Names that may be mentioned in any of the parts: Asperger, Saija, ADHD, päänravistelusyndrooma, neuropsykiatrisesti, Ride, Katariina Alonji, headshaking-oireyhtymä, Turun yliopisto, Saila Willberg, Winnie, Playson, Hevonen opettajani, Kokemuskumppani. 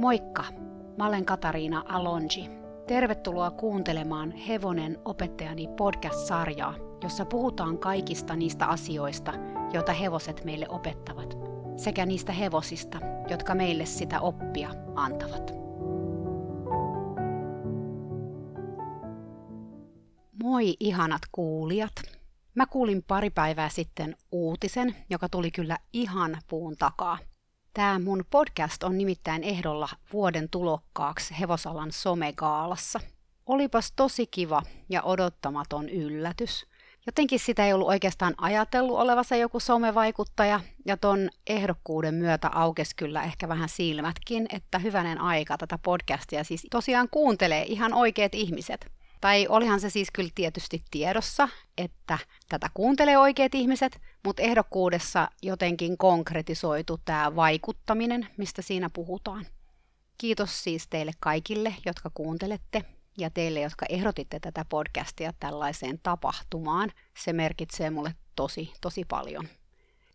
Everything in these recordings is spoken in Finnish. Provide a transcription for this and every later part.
Moikka! Mä olen Katariina Alonji. Tervetuloa kuuntelemaan Hevonen opettajani podcast-sarjaa, jossa puhutaan kaikista niistä asioista, joita hevoset meille opettavat, sekä niistä hevosista, jotka meille sitä oppia antavat. Moi ihanat kuulijat! Mä kuulin pari päivää sitten uutisen, joka tuli kyllä ihan puun takaa. Tämä mun podcast on nimittäin ehdolla vuoden tulokkaaksi hevosalan somegaalassa. Olipas tosi kiva ja odottamaton yllätys. Jotenkin sitä ei ollut oikeastaan ajatellut olevansa joku somevaikuttaja, ja ton ehdokkuuden myötä aukesi kyllä ehkä vähän silmätkin, että hyvänen aika, tätä podcastia siis tosiaan kuuntelee ihan oikeat ihmiset. Tai olihan se siis kyllä tietysti tiedossa, että tätä kuuntelee oikeat ihmiset, mutta ehdokkuudessa jotenkin konkretisoitu tämä vaikuttaminen, mistä siinä puhutaan. Kiitos siis teille kaikille, jotka kuuntelette, ja teille, jotka ehdotitte tätä podcastia tällaiseen tapahtumaan. Se merkitsee mulle tosi, tosi paljon.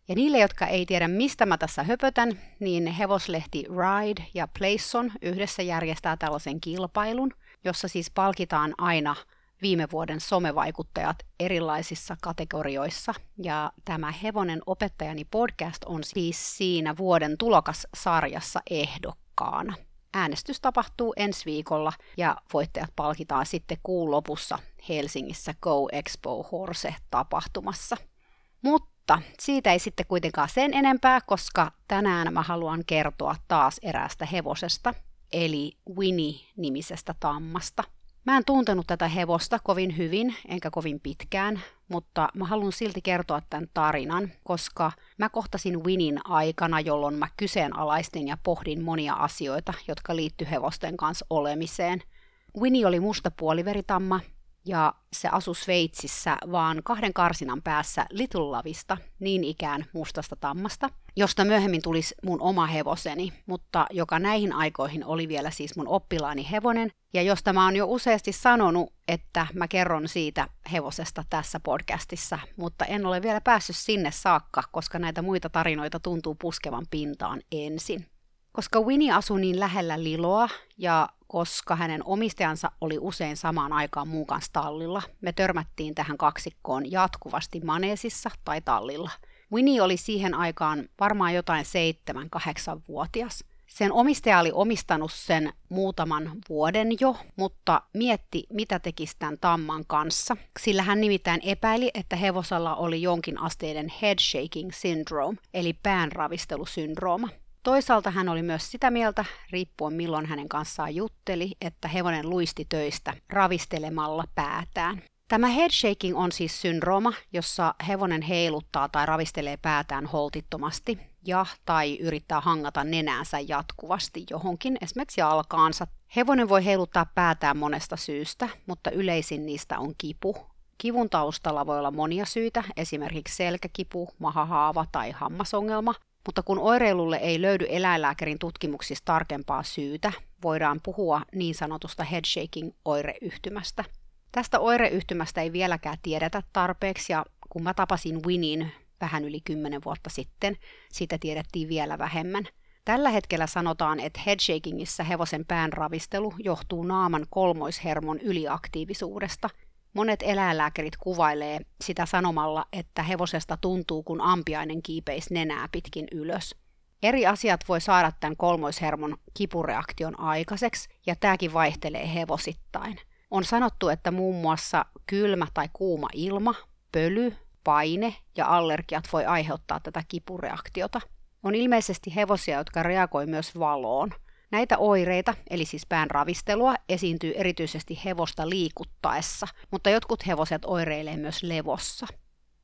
Ja niille, jotka ei tiedä, mistä mä tässä höpötän, niin hevoslehti Ride ja Playson yhdessä järjestää tällaisen kilpailun, jossa siis palkitaan aina viime vuoden somevaikuttajat erilaisissa kategorioissa. Ja tämä Hevonen opettajani podcast on siis siinä vuoden tulokas-sarjassa ehdokkaana. Äänestys tapahtuu ensi viikolla ja voittajat palkitaan sitten kuun lopussa Helsingissä Go Expo Horse-tapahtumassa. Mutta siitä ei sitten kuitenkaan sen enempää, koska tänään mä haluan kertoa taas eräästä hevosesta, eli Winnie-nimisestä tammasta. Mä en tuntenut tätä hevosta kovin hyvin, enkä kovin pitkään, mutta mä haluan silti kertoa tämän tarinan, koska mä kohtasin Winnin aikana, jolloin mä kyseenalaistin ja pohdin monia asioita, jotka liittyy hevosten kanssa olemiseen. Winnie oli musta puoliveritamma, ja se asui Sveitsissä vaan 2 karsinan päässä Little Lavista, niin ikään mustasta tammasta, josta myöhemmin tulisi mun oma hevoseni, mutta joka näihin aikoihin oli vielä siis mun oppilaani hevonen, ja josta mä oon jo useasti sanonut, että mä kerron siitä hevosesta tässä podcastissa, mutta en ole vielä päässyt sinne saakka, koska näitä muita tarinoita tuntuu puskevan pintaan ensin. Koska Winnie asui niin lähellä Liloa ja koska hänen omistajansa oli usein samaan aikaan muun kanssa tallilla, me törmättiin tähän kaksikkoon jatkuvasti maneesissa tai tallilla. Winnie oli siihen aikaan varmaan jotain 7-8-vuotias. Sen omistaja oli omistanut sen muutaman vuoden jo, mutta mietti, mitä tekisi tämän tamman kanssa, sillä hän nimittäin epäili, että hevosella oli jonkin asteinen headshaking syndrome, eli päänravistelusyndrooma. Toisaalta hän oli myös sitä mieltä, riippuen milloin hänen kanssaan jutteli, että hevonen luisti töistä ravistelemalla päätään. Tämä headshaking on siis syndrooma, jossa hevonen heiluttaa tai ravistelee päätään holtittomasti ja tai yrittää hangata nenäänsä jatkuvasti johonkin, esimerkiksi jalkaansa. Hevonen voi heiluttaa päätään monesta syystä, mutta yleisin niistä on kipu. Kivun taustalla voi olla monia syitä, esimerkiksi selkäkipu, mahahaava tai hammasongelma. Mutta kun oireilulle ei löydy eläinlääkärin tutkimuksista tarkempaa syytä, voidaan puhua niin sanotusta headshaking-oireyhtymästä. Tästä oireyhtymästä ei vieläkään tiedetä tarpeeksi, ja kun mä tapasin Winnin vähän yli 10 vuotta sitten, siitä tiedettiin vielä vähemmän. Tällä hetkellä sanotaan, että headshakingissä hevosen pään ravistelu johtuu naaman kolmoishermon yliaktiivisuudesta. Monet eläinlääkärit kuvailee sitä sanomalla, että hevosesta tuntuu, kun ampiainen kiipeisi nenää pitkin ylös. Eri asiat voi saada tämän kolmoishermon kipureaktion aikaiseksi, ja tämäkin vaihtelee hevosittain. On sanottu, että muun muassa kylmä tai kuuma ilma, pöly, paine ja allergiat voi aiheuttaa tätä kipureaktiota. On ilmeisesti hevosia, jotka reagoi myös valoon. Näitä oireita, eli siis pään ravistelua, esiintyy erityisesti hevosta liikuttaessa, mutta jotkut hevoset oireilee myös levossa.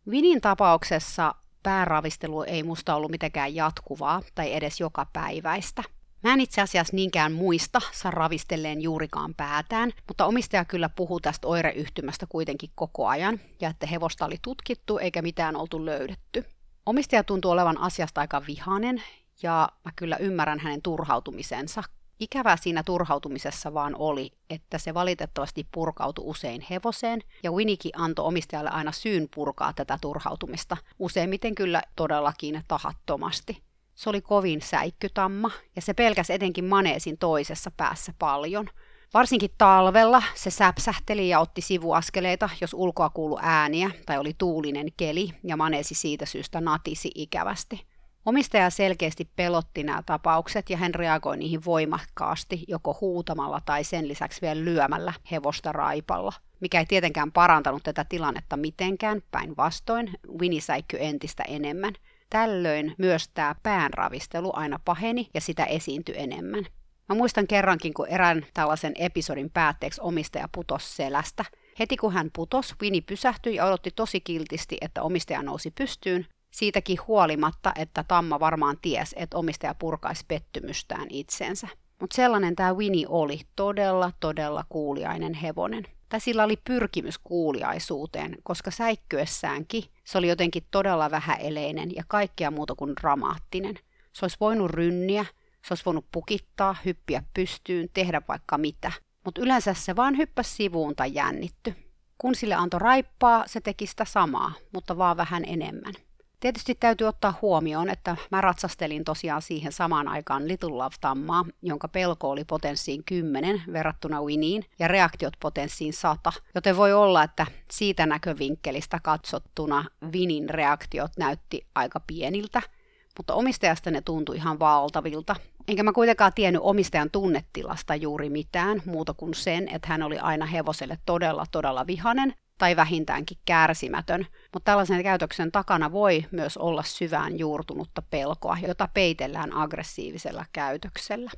Winnin tapauksessa päänravistelu ei musta ollut mitenkään jatkuvaa tai edes jokapäiväistä. Mä en itse asiassa niinkään muista ravistelleen juurikaan päätään, mutta omistaja kyllä puhuu tästä oireyhtymästä kuitenkin koko ajan, ja että hevosta oli tutkittu eikä mitään oltu löydetty. Omistaja tuntuu olevan asiasta aika vihainen, ja mä kyllä ymmärrän hänen turhautumisensa. Ikävää siinä turhautumisessa vaan oli, että se valitettavasti purkautui usein hevoseen, ja Winniekin antoi omistajalle aina syyn purkaa tätä turhautumista, useimmiten kyllä todellakin tahattomasti. Se oli kovin säikkytamma ja se pelkäsi etenkin maneesin toisessa päässä paljon. Varsinkin talvella se säpsähteli ja otti sivuaskeleita, jos ulkoa kuului ääniä tai oli tuulinen keli ja maneesi siitä syystä natisi ikävästi. Omistaja selkeästi pelotti nämä tapaukset ja hän reagoi niihin voimakkaasti joko huutamalla tai sen lisäksi vielä lyömällä hevosta raipalla, mikä ei tietenkään parantanut tätä tilannetta mitenkään, päinvastoin Winnie säikkyi entistä enemmän. Tällöin myös tämä päänravistelu aina paheni ja sitä esiintyi enemmän. Mä muistan kerrankin, kun erään tällaisen episodin päätteeksi omistaja putosi selästä. Heti kun hän putosi, Winnie pysähtyi ja odotti tosi kiltisti, että omistaja nousi pystyyn. Siitäkin huolimatta, että tamma varmaan tiesi, että omistaja purkaisi pettymystään itsensä. Mutta sellainen tämä Winnie oli, todella kuuliainen hevonen. Tai sillä oli pyrkimys kuuliaisuuteen, koska säikkyessäänkin se oli jotenkin todella vähäeleinen ja kaikkea muuta kuin dramaattinen. Se olisi voinut rynniä, se olisi voinut pukittaa, hyppiä pystyyn, tehdä vaikka mitä. Mutta yleensä se vaan hyppäsi sivuun tai jännitty. Kun sille antoi raippaa, se teki sitä samaa, mutta vaan vähän enemmän. Tietysti täytyy ottaa huomioon, että mä ratsastelin tosiaan siihen samaan aikaan Little Love-tammaa, jonka pelko oli potenssiin 10 verrattuna Winnieen ja reaktiot potenssiin 100. Joten voi olla, että siitä näkövinkkelistä katsottuna Winnin reaktiot näytti aika pieniltä, mutta omistajasta ne tuntui ihan valtavilta. Enkä mä kuitenkaan tiennyt omistajan tunnetilasta juuri mitään muuta kuin sen, että hän oli aina hevoselle todella vihainen tai vähintäänkin kärsimätön, mutta tällaisen käytöksen takana voi myös olla syvään juurtunutta pelkoa, jota peitellään aggressiivisella käytöksellä.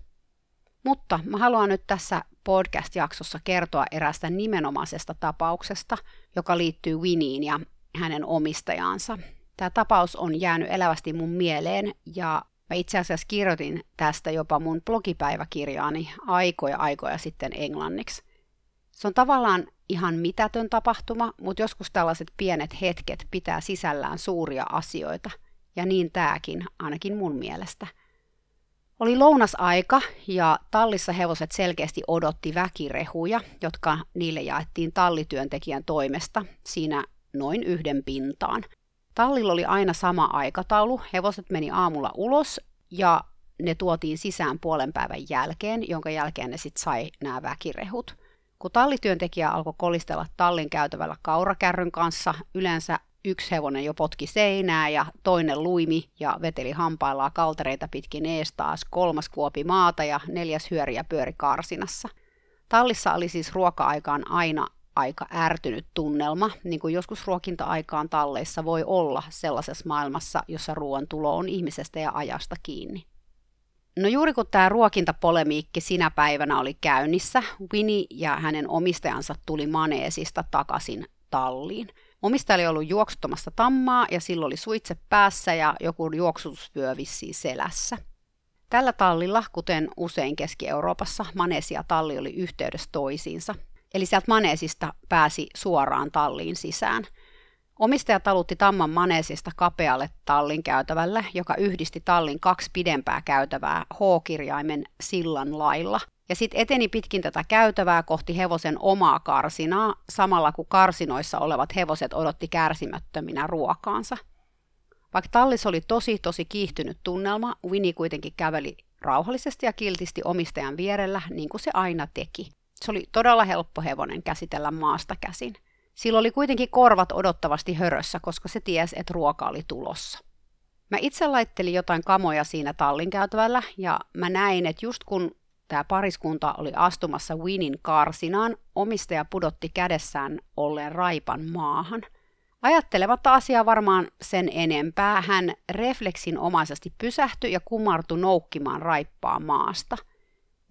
Mutta mä haluan nyt tässä podcast-jaksossa kertoa eräästä nimenomaisesta tapauksesta, joka liittyy Winnieen ja hänen omistajaansa. Tämä tapaus on jäänyt elävästi mun mieleen ja mä itse asiassa kirjoitin tästä jopa mun blogipäiväkirjaani aikoja sitten englanniksi. Se on tavallaan ihan mitätön tapahtuma, mutta joskus tällaiset pienet hetket pitää sisällään suuria asioita, ja niin tääkin, ainakin mun mielestä. Oli lounasaika, ja tallissa hevoset selkeästi odotti väkirehuja, jotka niille jaettiin tallityöntekijän toimesta, siinä noin yhden pintaan. Tallilla oli aina sama aikataulu, hevoset meni aamulla ulos, ja ne tuotiin sisään puolen päivän jälkeen, jonka jälkeen ne sitten sai nämä väkirehut. Kun tallityöntekijä alkoi kolistella tallin käytävällä kaurakärryn kanssa, yleensä yksi hevonen jo potki seinää ja toinen luimi ja veteli hampaillaan kaltereita pitkin ees taas, kolmas kuopi maata ja neljäs hyöri ja pyöri karsinassa. Tallissa oli siis ruoka-aikaan aina aika ärtynyt tunnelma, niin kuin joskus ruokinta-aikaan talleissa voi olla sellaisessa maailmassa, jossa ruoantulo on ihmisestä ja ajasta kiinni. No juuri kun tämä ruokintapolemiikki sinä päivänä oli käynnissä, Winnie ja hänen omistajansa tuli maneesista takaisin talliin. Omistaja oli ollut juoksuttamassa tammaa ja sillä oli suitse päässä ja joku juoksutusvyö vissiin selässä. Tällä tallilla, kuten usein Keski-Euroopassa, maneesi ja talli oli yhteydessä toisiinsa. Eli sieltä maneesista pääsi suoraan talliin sisään. Omistaja talutti tamman maneesista kapealle tallin käytävälle, joka yhdisti tallin kaksi pidempää käytävää H-kirjaimen sillan lailla. Ja sitten eteni pitkin tätä käytävää kohti hevosen omaa karsinaa, samalla kun karsinoissa olevat hevoset odotti kärsimättöminä ruokaansa. Vaikka tallissa oli tosi kiihtynyt tunnelma, Winnie kuitenkin käveli rauhallisesti ja kiltisti omistajan vierellä, niin kuin se aina teki. Se oli todella helppo hevonen käsitellä maasta käsin. Sillä oli kuitenkin korvat odottavasti hörössä, koska se tiesi, että ruoka oli tulossa. Mä itse laittelin jotain kamoja siinä tallin käytävällä, ja mä näin, että just kun tämä pariskunta oli astumassa Winnien karsinaan, omistaja pudotti kädessään olleen raipan maahan. Ajattelematta asiaa varmaan sen enempää, hän refleksinomaisesti pysähtyi ja kumartui noukkimaan raippaa maasta.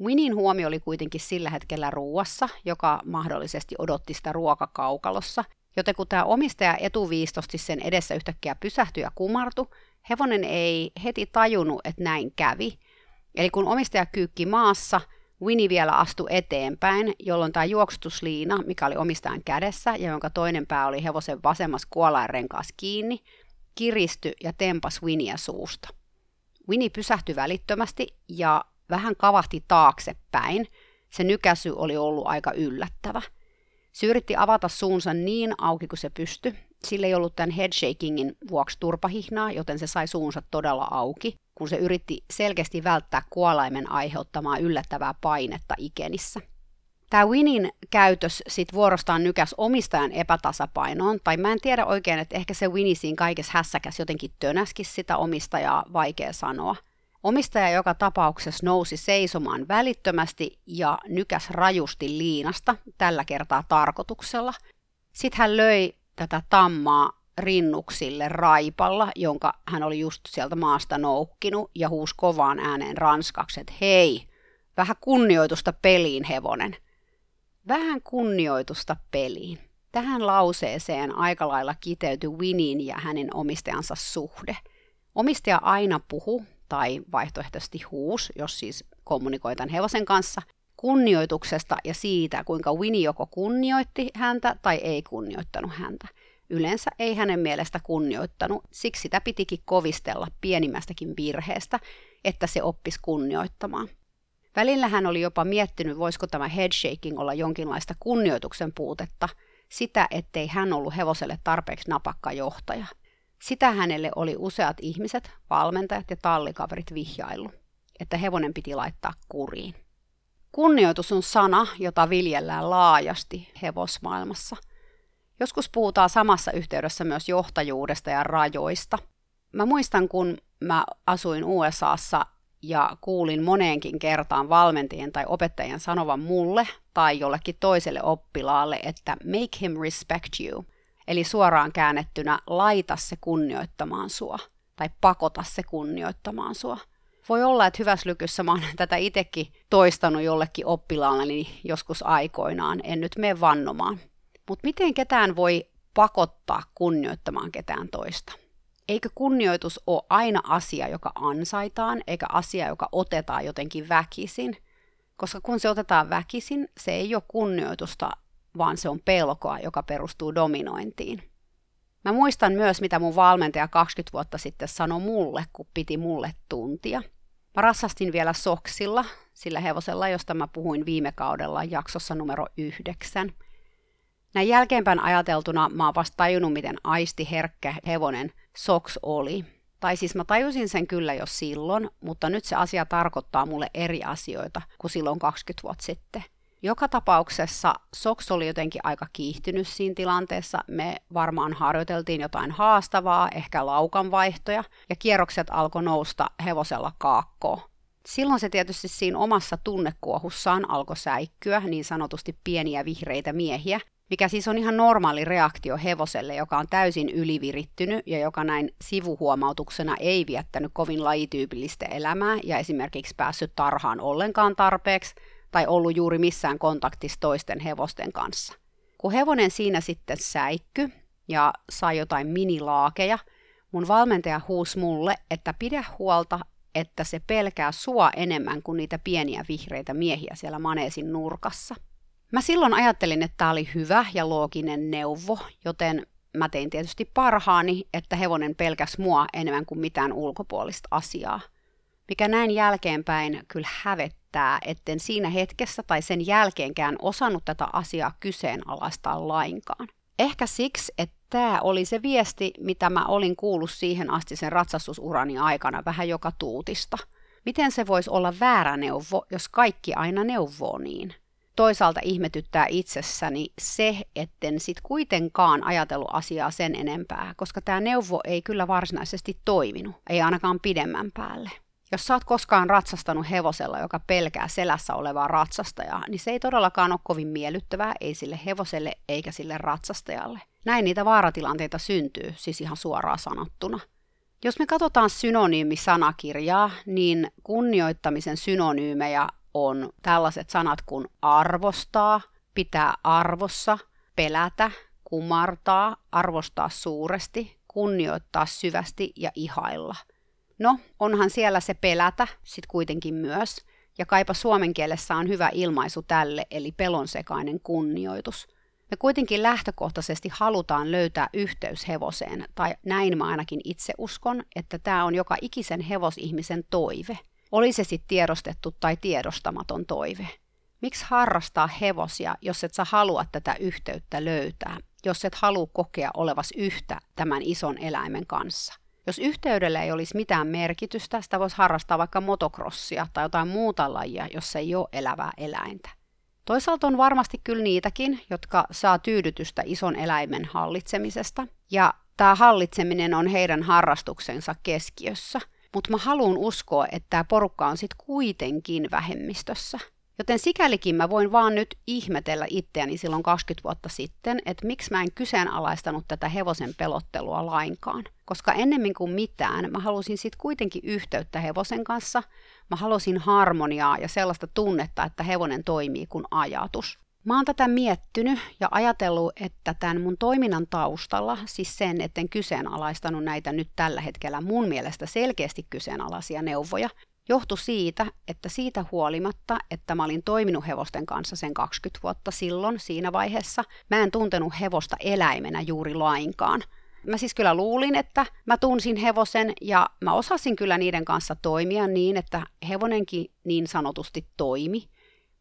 Winnien huomio oli kuitenkin sillä hetkellä ruuassa, joka mahdollisesti odotti sitä ruokakaukalossa, joten kun tämä omistaja etuviistosti sen edessä yhtäkkiä pysähtyi ja kumartui, hevonen ei heti tajunnut, että näin kävi. Eli kun omistaja kyykki maassa, Winnie vielä astui eteenpäin, jolloin tämä juoksutusliina, mikä oli omistajan kädessä ja jonka toinen pää oli hevosen vasemmassa kuolainrenkaassa kiinni, kiristyi ja tempasi Winniea suusta. Winnie pysähtyi välittömästi ja vähän kavahti taaksepäin. Se nykäsy oli ollut aika yllättävä. Se yritti avata suunsa niin auki kuin se pystyi. Sillä ei ollut tämän headshakingin vuoksi turpahihnaa, joten se sai suunsa todella auki, kun se yritti selkeästi välttää kuolaimen aiheuttamaa yllättävää painetta ikenissä. Tämä Winnin käytös sit vuorostaan nykäs omistajan epätasapainoon, tai mä en tiedä oikein, että ehkä se Winnie siinä kaikessa hässäkäs jotenkin tönäskis sitä omistajaa, vaikea sanoa. Omistaja joka tapauksessa nousi seisomaan välittömästi ja nykäs rajusti liinasta, tällä kertaa tarkoituksella. Sitten hän löi tätä tammaa rinnuksille raipalla, jonka hän oli just sieltä maasta noukkinut, ja huusi kovaan ääneen ranskaksi, että hei, vähän kunnioitusta peliin, hevonen. Vähän kunnioitusta peliin. Tähän lauseeseen aika lailla kiteytyi Winnin ja hänen omistajansa suhde. Omistaja aina puhui, tai vaihtoehtoisesti huusi, jos siis kommunikoi tämän hevosen kanssa, kunnioituksesta ja siitä, kuinka Winnie joko kunnioitti häntä tai ei kunnioittanut häntä. Yleensä ei hänen mielestä kunnioittanut, siksi sitä pitikin kovistella pienimmästäkin virheestä, että se oppisi kunnioittamaan. Välillä hän oli jopa miettinyt, voisiko tämä headshaking olla jonkinlaista kunnioituksen puutetta, sitä, ettei hän ollut hevoselle tarpeeksi napakka johtaja. Sitä hänelle oli useat ihmiset, valmentajat ja tallikaverit vihjaillut, että hevonen piti laittaa kuriin. Kunnioitus on sana, jota viljellään laajasti hevosmaailmassa. Joskus puhutaan samassa yhteydessä myös johtajuudesta ja rajoista. Mä muistan, kun mä asuin USAssa ja kuulin moneenkin kertaan valmentajien tai opettajien sanovan mulle tai jollekin toiselle oppilaalle, että make him respect you. Eli suoraan käännettynä laita se kunnioittamaan sua tai pakota se kunnioittamaan sua. Voi olla, että hyvässä lykyssä mä oon tätä itsekin toistanut jollekin oppilaalleni joskus aikoinaan, en nyt mene vannomaan. Mutta miten ketään voi pakottaa kunnioittamaan ketään toista? Eikö kunnioitus ole aina asia, joka ansaitaan, eikä asia, joka otetaan jotenkin väkisin? Koska kun se otetaan väkisin, se ei ole kunnioitusta, vaan se on pelkoa, joka perustuu dominointiin. Mä muistan myös, mitä mun valmentaja 20 vuotta sitten sanoi mulle, kun piti mulle tuntia. Mä rassastin vielä soksilla, sillä hevosella, josta mä puhuin viime kaudella jaksossa numero 9. Näin jälkeenpäin ajateltuna mä oon vasta tajunnut, miten aistiherkkä hevonen soks oli. Tai siis mä tajusin sen kyllä jo silloin, mutta nyt se asia tarkoittaa mulle eri asioita kuin silloin 20 vuotta sitten. Joka tapauksessa soks oli jotenkin aika kiihtynyt siinä tilanteessa. Me varmaan harjoiteltiin jotain haastavaa, ehkä laukanvaihtoja, ja kierrokset alkoi nousta hevosella kaakkoon. Silloin se tietysti siinä omassa tunnekuohussaan alkoi säikkyä, niin sanotusti pieniä vihreitä miehiä, mikä siis on ihan normaali reaktio hevoselle, joka on täysin ylivirittynyt ja joka näin sivuhuomautuksena ei viettänyt kovin lajityypillistä elämää ja esimerkiksi päässyt tarhaan ollenkaan tarpeeksi, tai ollut juuri missään kontaktissa toisten hevosten kanssa. Kun hevonen siinä sitten säikky ja sai jotain minilaakeja, mun valmentaja huusi mulle, että pidä huolta, että se pelkää sua enemmän kuin niitä pieniä vihreitä miehiä siellä maneesin nurkassa. Mä silloin ajattelin, että tää oli hyvä ja looginen neuvo, joten mä tein tietysti parhaani, että hevonen pelkäsi mua enemmän kuin mitään ulkopuolista asiaa. Mikä näin jälkeenpäin kyllä hävettää, etten siinä hetkessä tai sen jälkeenkään osannut tätä asiaa kyseenalaistaa lainkaan. Ehkä siksi, että tämä oli se viesti, mitä mä olin kuullut siihen asti sen ratsastusurani aikana vähän joka tuutista. Miten se voisi olla väärä neuvo, jos kaikki aina neuvoo niin? Toisaalta ihmetyttää itsessäni se, etten sit kuitenkaan ajatellut asiaa sen enempää, koska tämä neuvo ei kyllä varsinaisesti toiminut, ei ainakaan pidemmän päälle. Jos sä oot koskaan ratsastanut hevosella, joka pelkää selässä olevaa ratsastajaa, niin se ei todellakaan ole kovin miellyttävää, ei sille hevoselle eikä sille ratsastajalle. Näin niitä vaaratilanteita syntyy, siis ihan suoraan sanottuna. Jos me katsotaan synonyymisanakirjaa, niin kunnioittamisen synonyymejä on tällaiset sanat kuin arvostaa, pitää arvossa, pelätä, kumartaa, arvostaa suuresti, kunnioittaa syvästi ja ihailla. No, onhan siellä se pelätä sit kuitenkin myös, ja kaipa suomen kielessä on hyvä ilmaisu tälle, eli pelonsekainen kunnioitus. Me kuitenkin lähtökohtaisesti halutaan löytää yhteys hevoseen, tai näin mä ainakin itse uskon, että tämä on joka ikisen hevosihmisen toive. Oli se sitten tiedostettu tai tiedostamaton toive. Miksi harrastaa hevosia, jos et sä halua tätä yhteyttä löytää, jos et halua kokea olevasi yhtä tämän ison eläimen kanssa. Jos yhteydellä ei olisi mitään merkitystä, sitä voisi harrastaa vaikka motokrossia tai jotain muuta lajia, jos ei ole elävää eläintä. Toisaalta on varmasti kyllä niitäkin, jotka saa tyydytystä ison eläimen hallitsemisesta, ja tämä hallitseminen on heidän harrastuksensa keskiössä, mutta mä haluan uskoa, että tämä porukka on sitten kuitenkin vähemmistössä. Joten sikälikin mä voin vaan nyt ihmetellä itseäni silloin 20 vuotta sitten, että miksi mä en kyseenalaistanut tätä hevosen pelottelua lainkaan. Koska ennemmin kuin mitään, mä halusin sitten kuitenkin yhteyttä hevosen kanssa, mä halusin harmoniaa ja sellaista tunnetta, että hevonen toimii kuin ajatus. Mä oon tätä miettinyt ja ajatellut, että tämän mun toiminnan taustalla, siis sen, etten kyseenalaistanut näitä nyt tällä hetkellä mun mielestä selkeästi kyseenalaisia neuvoja, johtui siitä, että siitä huolimatta, että mä olin toiminut hevosten kanssa sen 20 vuotta silloin, siinä vaiheessa, mä en tuntenut hevosta eläimenä juuri lainkaan. Mä siis kyllä luulin, että mä tunsin hevosen ja mä osasin kyllä niiden kanssa toimia niin, että hevonenkin niin sanotusti toimi.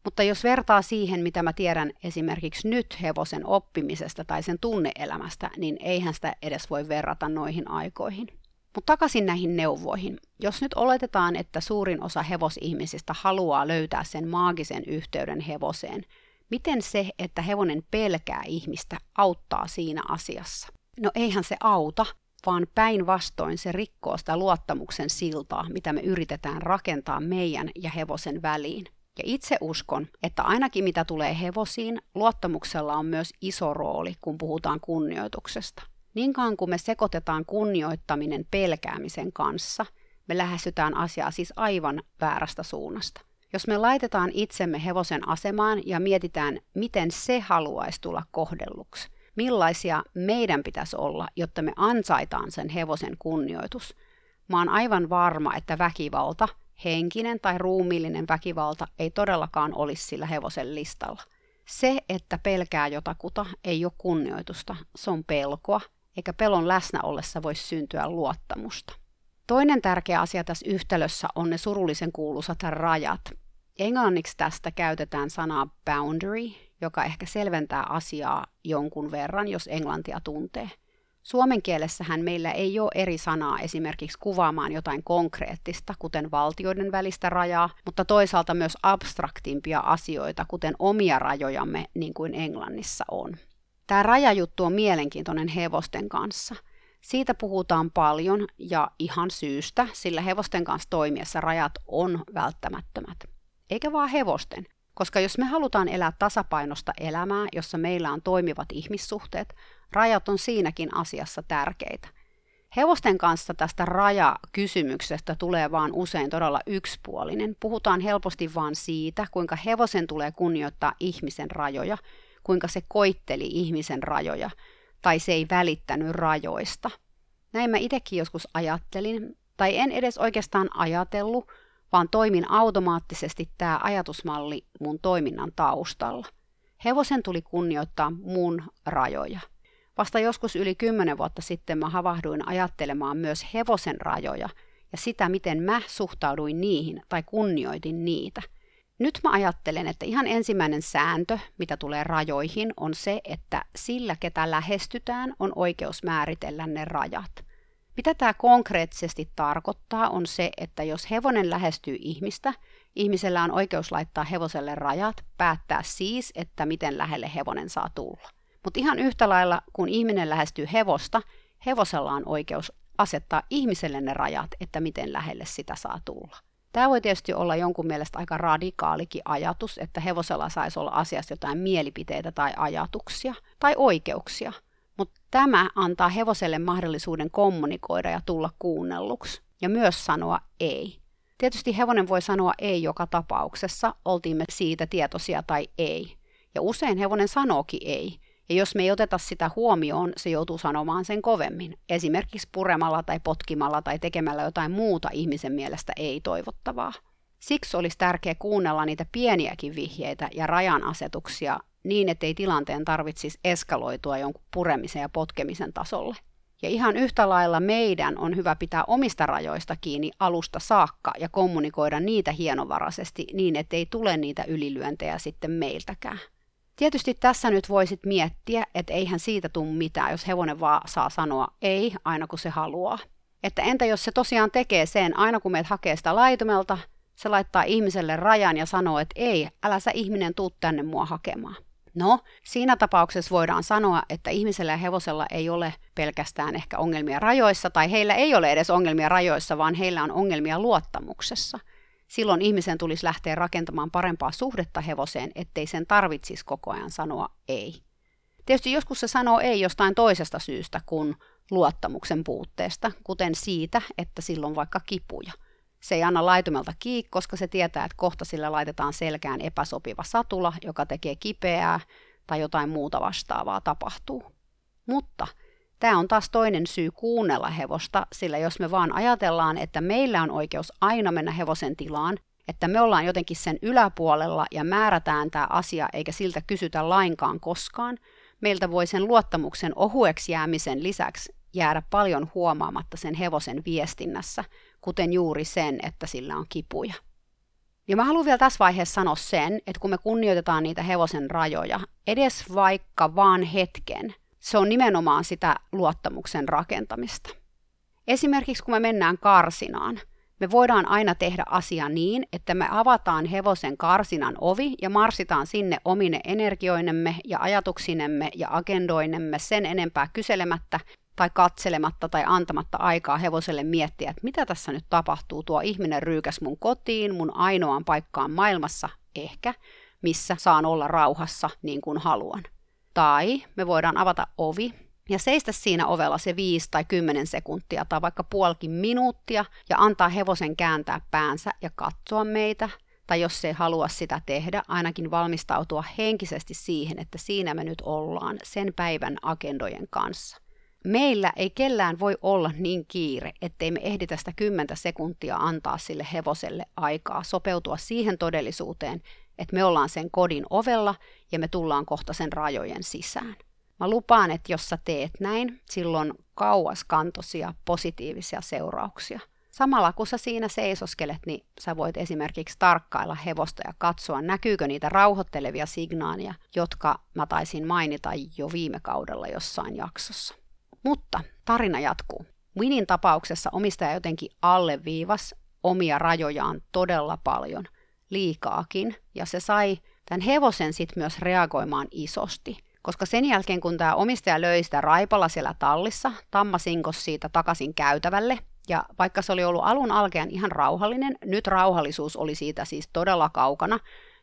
Mutta jos vertaa siihen, mitä mä tiedän esimerkiksi nyt hevosen oppimisesta tai sen tunneelämästä, niin eihän sitä edes voi verrata noihin aikoihin. Mutta takaisin näihin neuvoihin. Jos nyt oletetaan, että suurin osa hevosihmisistä haluaa löytää sen maagisen yhteyden hevoseen, miten se, että hevonen pelkää ihmistä, auttaa siinä asiassa? No eihän se auta, vaan päinvastoin se rikkoo sitä luottamuksen siltaa, mitä me yritetään rakentaa meidän ja hevosen väliin. Ja itse uskon, että ainakin mitä tulee hevosiin, luottamuksella on myös iso rooli, kun puhutaan kunnioituksesta. Niinkaan kun me sekoitetaan kunnioittaminen pelkäämisen kanssa, me lähestytään asiaa siis aivan väärästä suunnasta. Jos me laitetaan itsemme hevosen asemaan ja mietitään, miten se haluaisi tulla kohdelluksi, millaisia meidän pitäisi olla, jotta me ansaitaan sen hevosen kunnioitus, mä oon aivan varma, että väkivalta, henkinen tai ruumiillinen väkivalta ei todellakaan olisi sillä hevosen listalla. Se, että pelkää jotakuta, ei ole kunnioitusta, se on pelkoa. Eikä pelon läsnä ollessa voi syntyä luottamusta. Toinen tärkeä asia tässä yhtälössä on ne surullisen kuuluisat rajat. Englanniksi tästä käytetään sanaa boundary, joka ehkä selventää asiaa jonkun verran, jos englantia tuntee. Suomen kielessähän meillä ei ole eri sanaa esimerkiksi kuvaamaan jotain konkreettista, kuten valtioiden välistä rajaa, mutta toisaalta myös abstraktimpia asioita, kuten omia rajojamme, niin kuin Englannissa on. Tämä rajajuttu on mielenkiintoinen hevosten kanssa. Siitä puhutaan paljon ja ihan syystä, sillä hevosten kanssa toimiessa rajat on välttämättömät. Eikä vaan hevosten, koska jos me halutaan elää tasapainosta elämää, jossa meillä on toimivat ihmissuhteet, rajat on siinäkin asiassa tärkeitä. Hevosten kanssa tästä rajakysymyksestä tulee vaan usein todella yksipuolinen. Puhutaan helposti vaan siitä, kuinka hevosen tulee kunnioittaa ihmisen rajoja, kuinka se koitteli ihmisen rajoja, tai se ei välittänyt rajoista. Näin mä itsekin joskus ajattelin, tai en edes oikeastaan ajatellut, vaan toimin automaattisesti tämä ajatusmalli mun toiminnan taustalla. Hevosen tuli kunnioittaa mun rajoja. Vasta joskus yli 10 vuotta sitten mä havahduin ajattelemaan myös hevosen rajoja ja sitä, miten mä suhtauduin niihin tai kunnioitin niitä. Nyt mä ajattelen, että ihan ensimmäinen sääntö, mitä tulee rajoihin, on se, että sillä, ketä lähestytään, on oikeus määritellä ne rajat. Mitä tämä konkreettisesti tarkoittaa, on se, että jos hevonen lähestyy ihmistä, ihmisellä on oikeus laittaa hevoselle rajat, päättää siis, että miten lähelle hevonen saa tulla. Mutta ihan yhtä lailla, kun ihminen lähestyy hevosta, hevosella on oikeus asettaa ihmiselle ne rajat, että miten lähelle sitä saa tulla. Tämä voi tietysti olla jonkun mielestä aika radikaalikin ajatus, että hevosella saisi olla asiassa jotain mielipiteitä tai ajatuksia tai oikeuksia, mutta tämä antaa hevoselle mahdollisuuden kommunikoida ja tulla kuunnelluksi ja myös sanoa ei. Tietysti hevonen voi sanoa ei joka tapauksessa, oltiin me siitä tietoisia tai ei. Ja usein hevonen sanookin ei, ja jos me ei oteta sitä huomioon, se joutuu sanomaan sen kovemmin, esimerkiksi puremalla tai potkimalla tai tekemällä jotain muuta ihmisen mielestä ei-toivottavaa. Siksi olisi tärkeää kuunnella niitä pieniäkin vihjeitä ja rajanasetuksia niin, ettei tilanteen tarvitsisi eskaloitua jonkun puremisen ja potkemisen tasolle. Ja ihan yhtä lailla meidän on hyvä pitää omista rajoista kiinni alusta saakka ja kommunikoida niitä hienovaraisesti niin, ettei tule niitä ylilyöntejä sitten meiltäkään. Tietysti tässä nyt voisit miettiä, että eihän siitä tule mitään, jos hevonen vaan saa sanoa ei aina kun se haluaa. Että entä jos se tosiaan tekee sen, aina kun meet hakee sitä laitumelta, se laittaa ihmiselle rajan ja sanoo, että ei, älä sä ihminen tuu tänne mua hakemaan. No, siinä tapauksessa voidaan sanoa, että ihmisellä ja hevosella ei ole pelkästään ehkä ongelmia rajoissa, tai heillä ei ole edes ongelmia rajoissa, vaan heillä on ongelmia luottamuksessa. Silloin ihmisen tulisi lähteä rakentamaan parempaa suhdetta hevoseen, ettei sen tarvitsisi koko ajan sanoa ei. Tietysti joskus se sanoo ei jostain toisesta syystä kuin luottamuksen puutteesta, kuten siitä, että silloin vaikka kipuja. Se ei anna laitumelta kiinni, koska se tietää, että kohta sillä laitetaan selkään epäsopiva satula, joka tekee kipeää tai jotain muuta vastaavaa tapahtuu. Mutta tämä on taas toinen syy kuunnella hevosta, sillä jos me vaan ajatellaan, että meillä on oikeus aina mennä hevosen tilaan, että me ollaan jotenkin sen yläpuolella ja määrätään tämä asia eikä siltä kysytä lainkaan koskaan, meiltä voi sen luottamuksen ohueksi jäämisen lisäksi jäädä paljon huomaamatta sen hevosen viestinnässä, kuten juuri sen, että sillä on kipuja. Ja mä haluan vielä tässä vaiheessa sanoa sen, että kun me kunnioitetaan niitä hevosen rajoja, edes vaikka vaan hetken, se on nimenomaan sitä luottamuksen rakentamista. Esimerkiksi kun me mennään karsinaan, me voidaan aina tehdä asia niin, että me avataan hevosen karsinan ovi ja marssitaan sinne omine energioinemme ja ajatuksinemme ja agendoinemme sen enempää kyselemättä tai katselematta tai antamatta aikaa hevoselle miettiä, että mitä tässä nyt tapahtuu, tuo ihminen ryykäs mun kotiin, mun ainoaan paikkaan maailmassa ehkä, missä saan olla rauhassa niin kuin haluan. Tai me voidaan avata ovi ja seistä siinä ovella se 5 tai 10 sekuntia tai vaikka puolikin minuuttia ja antaa hevosen kääntää päänsä ja katsoa meitä. Tai jos se ei halua sitä tehdä, ainakin valmistautua henkisesti siihen, että siinä me nyt ollaan sen päivän agendojen kanssa. Meillä ei kellään voi olla niin kiire, ettei me ehditä sitä 10 sekuntia antaa sille hevoselle aikaa sopeutua siihen todellisuuteen, että me ollaan sen kodin ovella ja me tullaan kohta sen rajojen sisään. Mä lupaan, että jos sä teet näin, silloin kauaskantoisia positiivisia seurauksia. Samalla kun sä siinä seisoskelet, niin sä voit esimerkiksi tarkkailla hevosta ja katsoa, näkyykö niitä rauhoittelevia signaaleja, jotka mä taisin mainita jo viime kaudella jossain jaksossa. Mutta tarina jatkuu. Winnin tapauksessa omistaja jotenkin alleviivasi omia rajojaan todella paljon, liikaakin, ja se sai tämän hevosen sitten myös reagoimaan isosti. Koska sen jälkeen, kun tämä omistaja löi sitä raipalla siellä tallissa, tamma sinkosi siitä takaisin käytävälle, ja vaikka se oli ollut alun alkean ihan rauhallinen, nyt rauhallisuus oli siitä siis todella kaukana,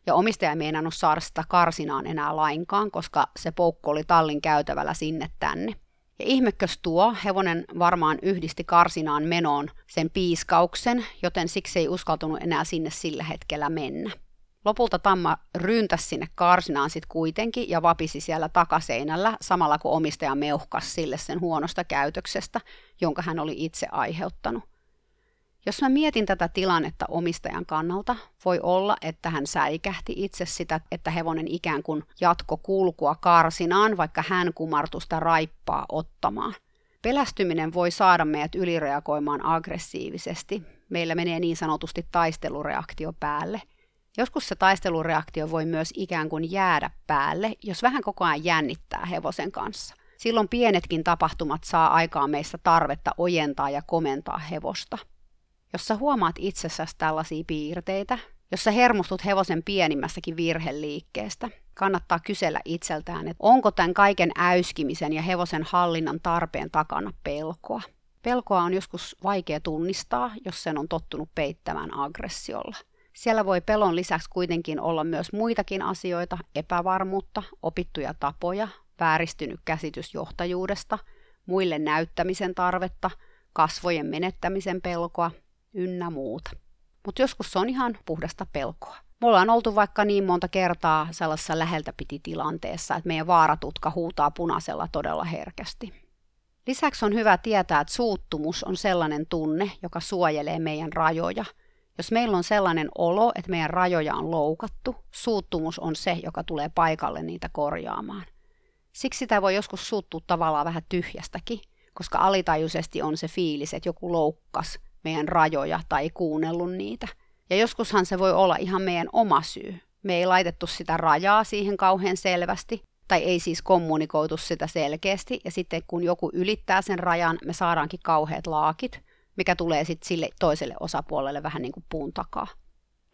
ja omistaja ei meinannut saada sitä karsinaan enää lainkaan, koska se poukko oli tallin käytävällä sinne tänne. Ja ihmekös tuo, hevonen varmaan yhdisti karsinaan menoon sen piiskauksen, joten siksi ei uskaltunut enää sinne sillä hetkellä mennä. Lopulta tamma ryntäsi sinne karsinaan sitten kuitenkin ja vapisi siellä takaseinällä, samalla kun omistaja meuhkasi sille sen huonosta käytöksestä, jonka hän oli itse aiheuttanut. Jos mä mietin tätä tilannetta omistajan kannalta, voi olla, että hän säikähti itse sitä, että hevonen ikään kuin jatko kulkua karsinaan, vaikka hän kumartui sitä raippaa ottamaan. Pelästyminen voi saada meidät ylireagoimaan aggressiivisesti. Meillä menee niin sanotusti taistelureaktio päälle. Joskus se taistelureaktio voi myös ikään kuin jäädä päälle, jos vähän koko ajan jännittää hevosen kanssa. Silloin pienetkin tapahtumat saa aikaan meissä tarvetta ojentaa ja komentaa hevosta. Jos sä huomaat itsessäsi tällaisia piirteitä, jos sä hermostut hevosen pienimmässäkin virheliikkeestä, kannattaa kysellä itseltään, että onko tämän kaiken äyskimisen ja hevosen hallinnan tarpeen takana pelkoa. Pelkoa on joskus vaikea tunnistaa, jos sen on tottunut peittämään aggressiolla. Siellä voi pelon lisäksi kuitenkin olla myös muitakin asioita, epävarmuutta, opittuja tapoja, vääristynyt käsitys johtajuudesta, muille näyttämisen tarvetta, kasvojen menettämisen pelkoa ynnä muuta. Mutta joskus se on ihan puhdasta pelkoa. Me ollaan oltu vaikka niin monta kertaa sellaisessa läheltä piti tilanteessa, että meidän vaaratutka huutaa punaisella todella herkästi. Lisäksi on hyvä tietää, että suuttumus on sellainen tunne, joka suojelee meidän rajoja. Jos meillä on sellainen olo, että meidän rajoja on loukattu, suuttumus on se, joka tulee paikalle niitä korjaamaan. Siksi sitä voi joskus suuttua tavallaan vähän tyhjästäkin, koska alitajuisesti on se fiilis, että joku loukkasi meidän rajoja tai ei kuunnellut niitä. Ja joskushan se voi olla ihan meidän oma syy. Me ei laitettu sitä rajaa siihen kauhean selvästi, tai ei siis kommunikoitu sitä selkeästi, ja sitten kun joku ylittää sen rajan, me saadaankin kauheat laakit, mikä tulee sitten sille toiselle osapuolelle vähän niin kuin puun takaa.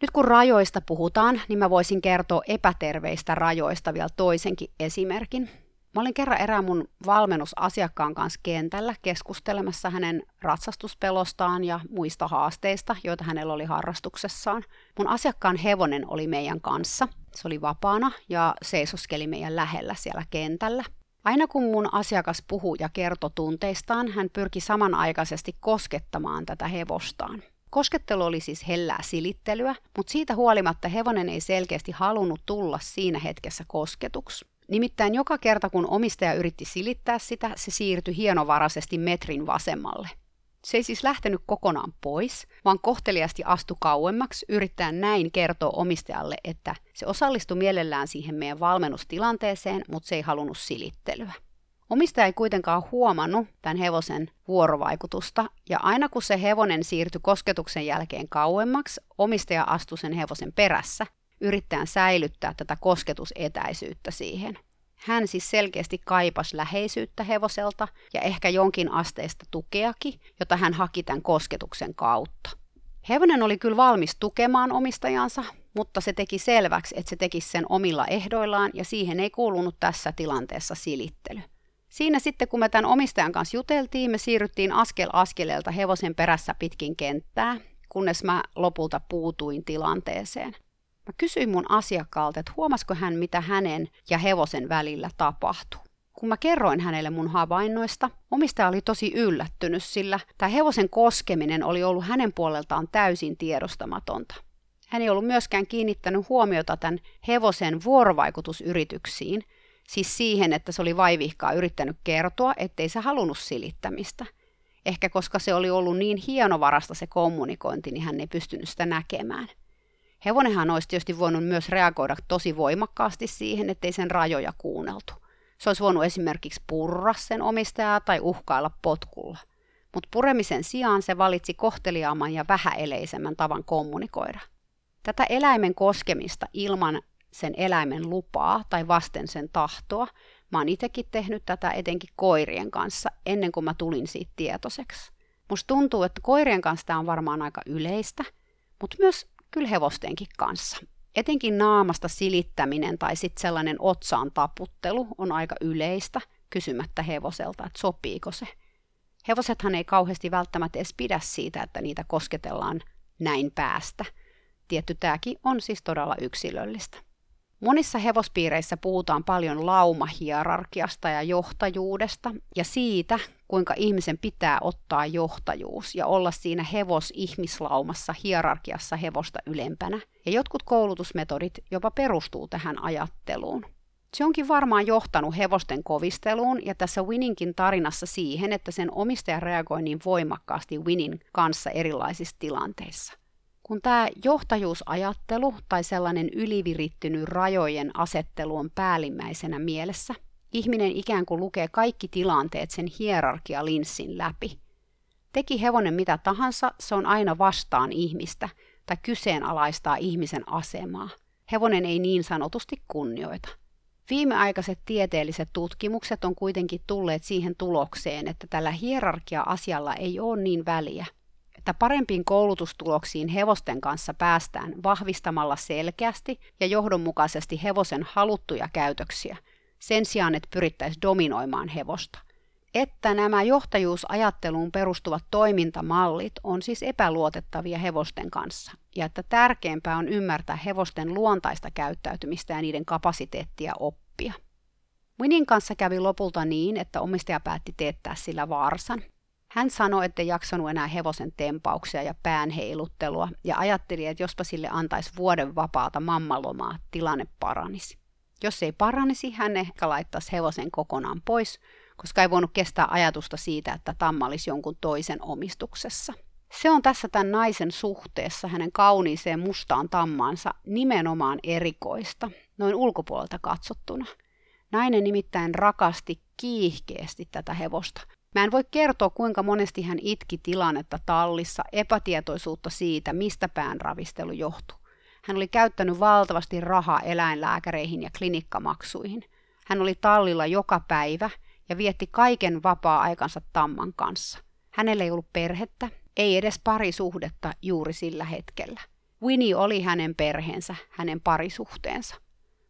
Nyt kun rajoista puhutaan, niin mä voisin kertoa epäterveistä rajoista vielä toisenkin esimerkin. Mä olin kerran erään mun valmennusasiakkaan kanssa kentällä keskustelemassa hänen ratsastuspelostaan ja muista haasteista, joita hänellä oli harrastuksessaan. Mun asiakkaan hevonen oli meidän kanssa. Se oli vapaana ja seisoskeli meidän lähellä siellä kentällä. Aina kun mun asiakas puhui ja kertoi tunteistaan, hän pyrki samanaikaisesti koskettamaan tätä hevostaan. Koskettelu oli siis hellää silittelyä, mutta siitä huolimatta hevonen ei selkeästi halunnut tulla siinä hetkessä kosketuksi. Nimittäin joka kerta, kun omistaja yritti silittää sitä, se siirtyi hienovaraisesti metrin vasemmalle. Se ei siis lähtenyt kokonaan pois, vaan kohteliasti astui kauemmaksi yrittäen näin kertoa omistajalle, että se osallistui mielellään siihen meidän valmennustilanteeseen, mutta se ei halunnut silittelyä. Omistaja ei kuitenkaan huomannut tämän hevosen vuorovaikutusta, ja aina kun se hevonen siirtyi kosketuksen jälkeen kauemmaksi, omistaja astui sen hevosen perässä, yrittäen säilyttää tätä kosketusetäisyyttä siihen. Hän siis selkeästi kaipasi läheisyyttä hevoselta ja ehkä jonkin asteista tukeakin, jota hän haki tämän kosketuksen kautta. Hevonen oli kyllä valmis tukemaan omistajansa, mutta se teki selväksi, että se tekisi sen omilla ehdoillaan ja siihen ei kuulunut tässä tilanteessa silittely. Siinä sitten, kun me tämän omistajan kanssa juteltiin, me siirryttiin askel askeleelta hevosen perässä pitkin kenttää, kunnes mä lopulta puutuin tilanteeseen. Mä kysyin mun asiakkaalta, että huomasiko hän, mitä hänen ja hevosen välillä tapahtui. Kun mä kerroin hänelle mun havainnoista, omistaja oli tosi yllättynyt, sillä tämä hevosen koskeminen oli ollut hänen puoleltaan täysin tiedostamatonta. Hän ei ollut myöskään kiinnittänyt huomiota tämän hevosen vuorovaikutusyrityksiin, siis siihen, että se oli vaivihkaa yrittänyt kertoa, ettei se halunnut silittämistä. Ehkä koska se oli ollut niin hienovarasta se kommunikointi, niin hän ei pystynyt sitä näkemään. Hevonenhan olisi tietysti voinut myös reagoida tosi voimakkaasti siihen, ettei sen rajoja kuunneltu. Se olisi voinut esimerkiksi purra sen omistajaa tai uhkailla potkulla. Mutta puremisen sijaan se valitsi kohteliaamman ja vähäeleisemmän tavan kommunikoida. Tätä eläimen koskemista ilman sen eläimen lupaa tai vasten sen tahtoa, mä oon itsekin tehnyt tätä etenkin koirien kanssa ennen kuin mä tulin siitä tietoiseksi. Musta tuntuu, että koirien kanssa tämä on varmaan aika yleistä, mutta myös kyllä hevostenkin kanssa. Etenkin naamasta silittäminen tai sitten sellainen otsaan taputtelu on aika yleistä kysymättä hevoselta, että sopiiko se. Hevosethan ei kauheasti välttämättä edes pidä siitä, että niitä kosketellaan näin päästä. Tietty tämäkin on siis todella yksilöllistä. Monissa hevospiireissä puhutaan paljon laumahierarkiasta ja johtajuudesta ja siitä, kuinka ihmisen pitää ottaa johtajuus ja olla siinä hevos-ihmislaumassa hierarkiassa hevosta ylempänä. Ja jotkut koulutusmetodit jopa perustuu tähän ajatteluun. Se onkin varmaan johtanut hevosten kovisteluun ja tässä Winninkin tarinassa siihen, että sen omistaja reagoi niin voimakkaasti Winnin kanssa erilaisissa tilanteissa. Kun tämä johtajuusajattelu tai sellainen ylivirittynyt rajojen asettelu on päällimmäisenä mielessä, ihminen ikään kuin lukee kaikki tilanteet sen hierarkialinssin läpi. Teki hevonen mitä tahansa, se on aina vastaan ihmistä tai kyseenalaistaa ihmisen asemaa. Hevonen ei niin sanotusti kunnioita. Viimeaikaiset tieteelliset tutkimukset on kuitenkin tulleet siihen tulokseen, että tällä hierarkia-asialla ei ole niin väliä. Että parempiin koulutustuloksiin hevosten kanssa päästään vahvistamalla selkeästi ja johdonmukaisesti hevosen haluttuja käytöksiä, sen sijaan, että pyrittäisiin dominoimaan hevosta. Että nämä johtajuusajatteluun perustuvat toimintamallit on siis epäluotettavia hevosten kanssa, ja että tärkeämpää on ymmärtää hevosten luontaista käyttäytymistä ja niiden kapasiteettia oppia. Winnin kanssa kävi lopulta niin, että omistaja päätti teettää sillä varsan. Hän sanoi, ettei jaksanut enää hevosen tempauksia ja päänheiluttelua ja ajatteli, että jospa sille antaisi vuoden vapaata mammalomaa, tilanne paranisi. Jos ei paranisi, hän ehkä laittaisi hevosen kokonaan pois, koska ei voinut kestää ajatusta siitä, että tamma olisi jonkun toisen omistuksessa. Se on tässä tämän naisen suhteessa hänen kauniiseen mustaan tammaansa nimenomaan erikoista, noin ulkopuolelta katsottuna. Nainen nimittäin rakasti kiihkeästi tätä hevosta. Mä en voi kertoa, kuinka monesti hän itki tilannetta tallissa, epätietoisuutta siitä, mistä päänravistelu johtui. Hän oli käyttänyt valtavasti rahaa eläinlääkäreihin ja klinikkamaksuihin. Hän oli tallilla joka päivä ja vietti kaiken vapaa-aikansa tamman kanssa. Hänellä ei ollut perhettä, ei edes parisuhdetta juuri sillä hetkellä. Winnie oli hänen perheensä, hänen parisuhteensa.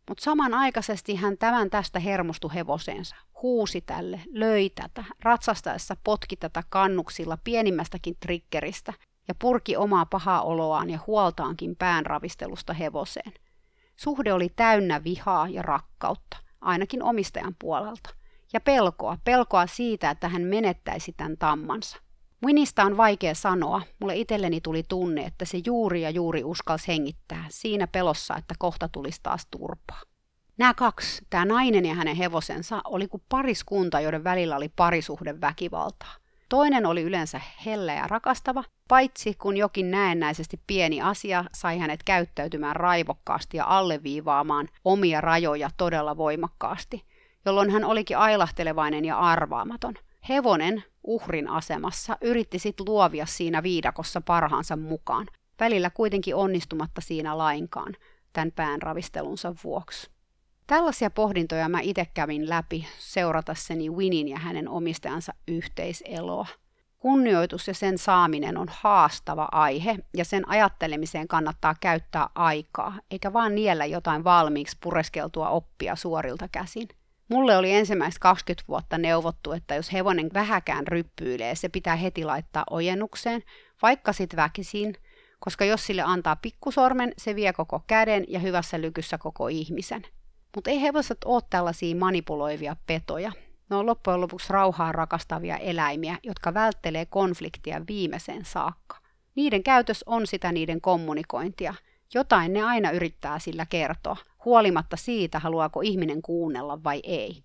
Mutta samanaikaisesti hän tästä hermostui hevoseensa. Huusi tälle, löi tätä, ratsastaessa potki tätä kannuksilla pienimmästäkin triggeristä ja purki omaa pahaa oloaan ja huoltaankin päänravistelusta hevoseen. Suhde oli täynnä vihaa ja rakkautta, ainakin omistajan puolelta, ja pelkoa siitä, että hän menettäisi tämän tammansa. Winniesta on vaikea sanoa, mulle itselleni tuli tunne, että se juuri ja juuri uskalsi hengittää siinä pelossa, että kohta tulisi taas turpaa. Nämä kaksi, tämä nainen ja hänen hevosensa, oli kuin pariskunta, joiden välillä oli parisuhdeväkivaltaa. Toinen oli yleensä hellä ja rakastava, paitsi kun jokin näennäisesti pieni asia sai hänet käyttäytymään raivokkaasti ja alleviivaamaan omia rajoja todella voimakkaasti, jolloin hän olikin ailahtelevainen ja arvaamaton. Hevonen uhrin asemassa yritti sit luovia siinä viidakossa parhaansa mukaan, välillä kuitenkin onnistumatta siinä lainkaan tämän päänravistelunsa vuoksi. Tällaisia pohdintoja mä itse kävin läpi seuratessani Winnin ja hänen omistajansa yhteiseloa. Kunnioitus ja sen saaminen on haastava aihe ja sen ajattelemiseen kannattaa käyttää aikaa, eikä vaan niellä jotain valmiiksi pureskeltua oppia suorilta käsin. Mulle oli ensimmäistä 20 vuotta neuvottu, että jos hevonen vähäkään ryppyilee, se pitää heti laittaa ojennukseen, vaikka sit väkisin, koska jos sille antaa pikkusormen, se vie koko käden ja hyvässä lykyssä koko ihmisen. Mutta ei hevoset ole tällaisia manipuloivia petoja. Ne on loppujen lopuksi rauhaa rakastavia eläimiä, jotka välttelee konfliktia viimeiseen saakka. Niiden käytös on sitä niiden kommunikointia. Jotain ne aina yrittää sillä kertoa, huolimatta siitä, haluaako ihminen kuunnella vai ei.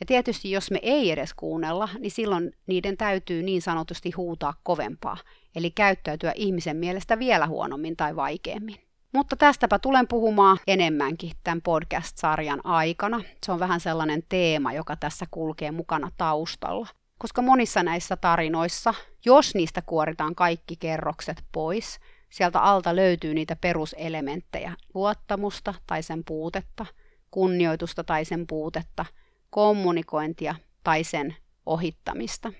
Ja tietysti jos me ei edes kuunnella, niin silloin niiden täytyy niin sanotusti huutaa kovempaa, eli käyttäytyä ihmisen mielestä vielä huonommin tai vaikeammin. Mutta tästäpä tulen puhumaan enemmänkin tämän podcast-sarjan aikana. Se on vähän sellainen teema, joka tässä kulkee mukana taustalla. Koska monissa näissä tarinoissa, jos niistä kuoritaan kaikki kerrokset pois, sieltä alta löytyy niitä peruselementtejä, luottamusta tai sen puutetta, kunnioitusta tai sen puutetta, kommunikointia tai sen ohittamista.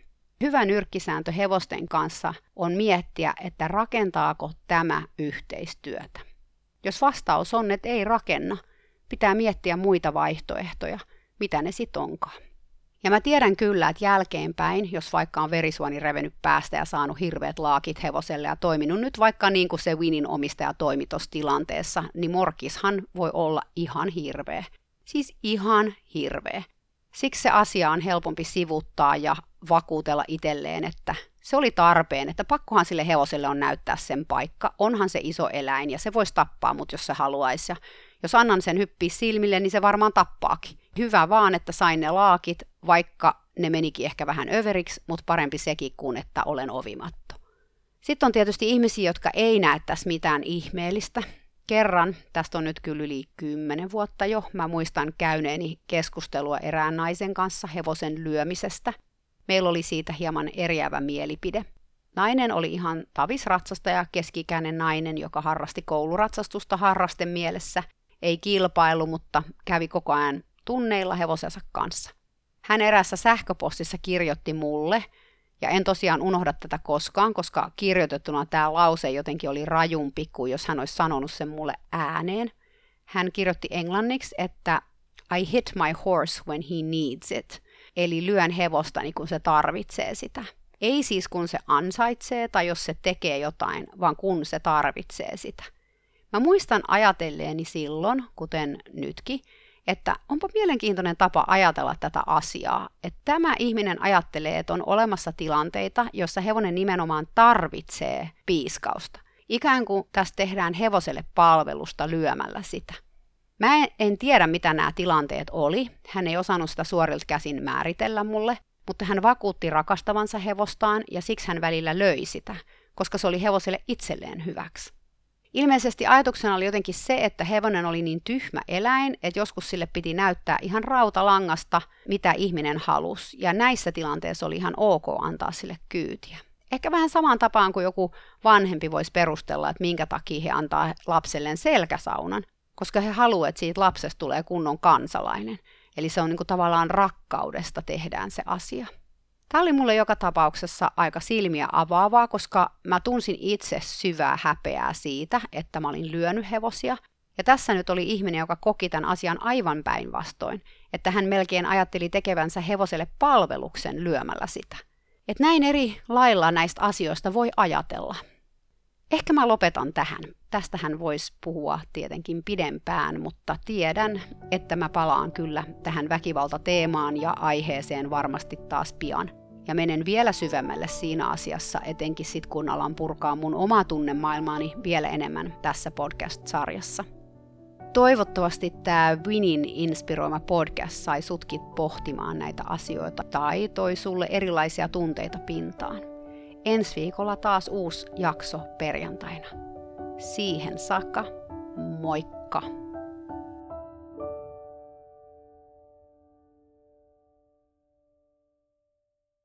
Hyvä nyrkkisääntö hevosten kanssa on miettiä, että rakentaako tämä yhteistyötä. Jos vastaus on, että ei rakenna, pitää miettiä muita vaihtoehtoja, mitä ne sit onkaan. Ja mä tiedän kyllä, että jälkeenpäin, jos vaikka on verisuoni revennyt päästä ja saanut hirveät laakit hevoselle ja toiminut nyt vaikka niin kuin se Winnin omistaja toimi tuossa tilanteessa, niin morkishan voi olla ihan hirveä. Siis ihan hirveä. Siksi se asia on helpompi sivuuttaa ja vakuutella itselleen, että se oli tarpeen, että pakkohan sille hevoselle on näyttää sen paikka. Onhan se iso eläin ja se voisi tappaa mut, jos se haluaisi. Ja jos annan sen hyppiä silmille, niin se varmaan tappaakin. Hyvä vaan, että sain ne laakit, vaikka ne menikin ehkä vähän överiksi, mutta parempi sekin kuin, että olen ovimatto. Sitten on tietysti ihmisiä, jotka ei näe tässä mitään ihmeellistä. Kerran, tästä on nyt kyllä yli 10 vuotta jo, mä muistan käyneeni keskustelua erään naisen kanssa hevosen lyömisestä. Meillä oli siitä hieman eriävä mielipide. Nainen oli ihan tavisratsastaja, keski-ikäinen nainen, joka harrasti kouluratsastusta harrasten mielessä. Ei kilpailu, mutta kävi koko ajan tunneilla hevosensa kanssa. Hän eräässä sähköpostissa kirjoitti mulle, ja en tosiaan unohda tätä koskaan, koska kirjoitettuna tämä lause jotenkin oli rajumpi kuin jos hän olisi sanonut sen mulle ääneen. Hän kirjoitti englanniksi, että I hit my horse when he needs it, eli lyön hevostani kun se tarvitsee sitä. Ei siis kun se ansaitsee tai jos se tekee jotain, vaan kun se tarvitsee sitä. Mä muistan ajatelleeni silloin, kuten nytkin, että onpa mielenkiintoinen tapa ajatella tätä asiaa, että tämä ihminen ajattelee, että on olemassa tilanteita, joissa hevonen nimenomaan tarvitsee piiskausta. Ikään kuin tässä tehdään hevoselle palvelusta lyömällä sitä. Mä en tiedä, mitä nämä tilanteet oli. Hän ei osannut sitä suorilta käsin määritellä mulle, mutta hän vakuutti rakastavansa hevostaan ja siksi hän välillä löi sitä, koska se oli hevoselle itselleen hyväksi. Ilmeisesti ajatuksena oli jotenkin se, että hevonen oli niin tyhmä eläin, että joskus sille piti näyttää ihan rautalangasta, mitä ihminen halusi, ja näissä tilanteissa oli ihan ok antaa sille kyytiä. Ehkä vähän samaan tapaan kuin joku vanhempi voisi perustella, että minkä takia he antaa lapselleen selkäsaunan, koska he haluavat, että siitä lapsesta tulee kunnon kansalainen. Eli se on niin kuin tavallaan rakkaudesta tehdään se asia. Tämä oli mulle joka tapauksessa aika silmiä avaavaa, koska mä tunsin itse syvää häpeää siitä, että mä olin lyönyt hevosia. Ja tässä nyt oli ihminen, joka koki tämän asian aivan päinvastoin, että hän melkein ajatteli tekevänsä hevoselle palveluksen lyömällä sitä. Et näin eri lailla näistä asioista voi ajatella. Ehkä mä lopetan tähän. Tästähän voisi puhua tietenkin pidempään, mutta tiedän, että mä palaan kyllä tähän väkivaltateemaan ja aiheeseen varmasti taas pian. Ja menen vielä syvemmälle siinä asiassa, etenkin sit kun alan purkaa mun omaa tunnemaailmaani vielä enemmän tässä podcast-sarjassa. Toivottavasti tämä Winnin inspiroima podcast sai sutkin pohtimaan näitä asioita tai toi sulle erilaisia tunteita pintaan. Ensi viikolla taas uusi jakso perjantaina. Siihen saakka, moikka!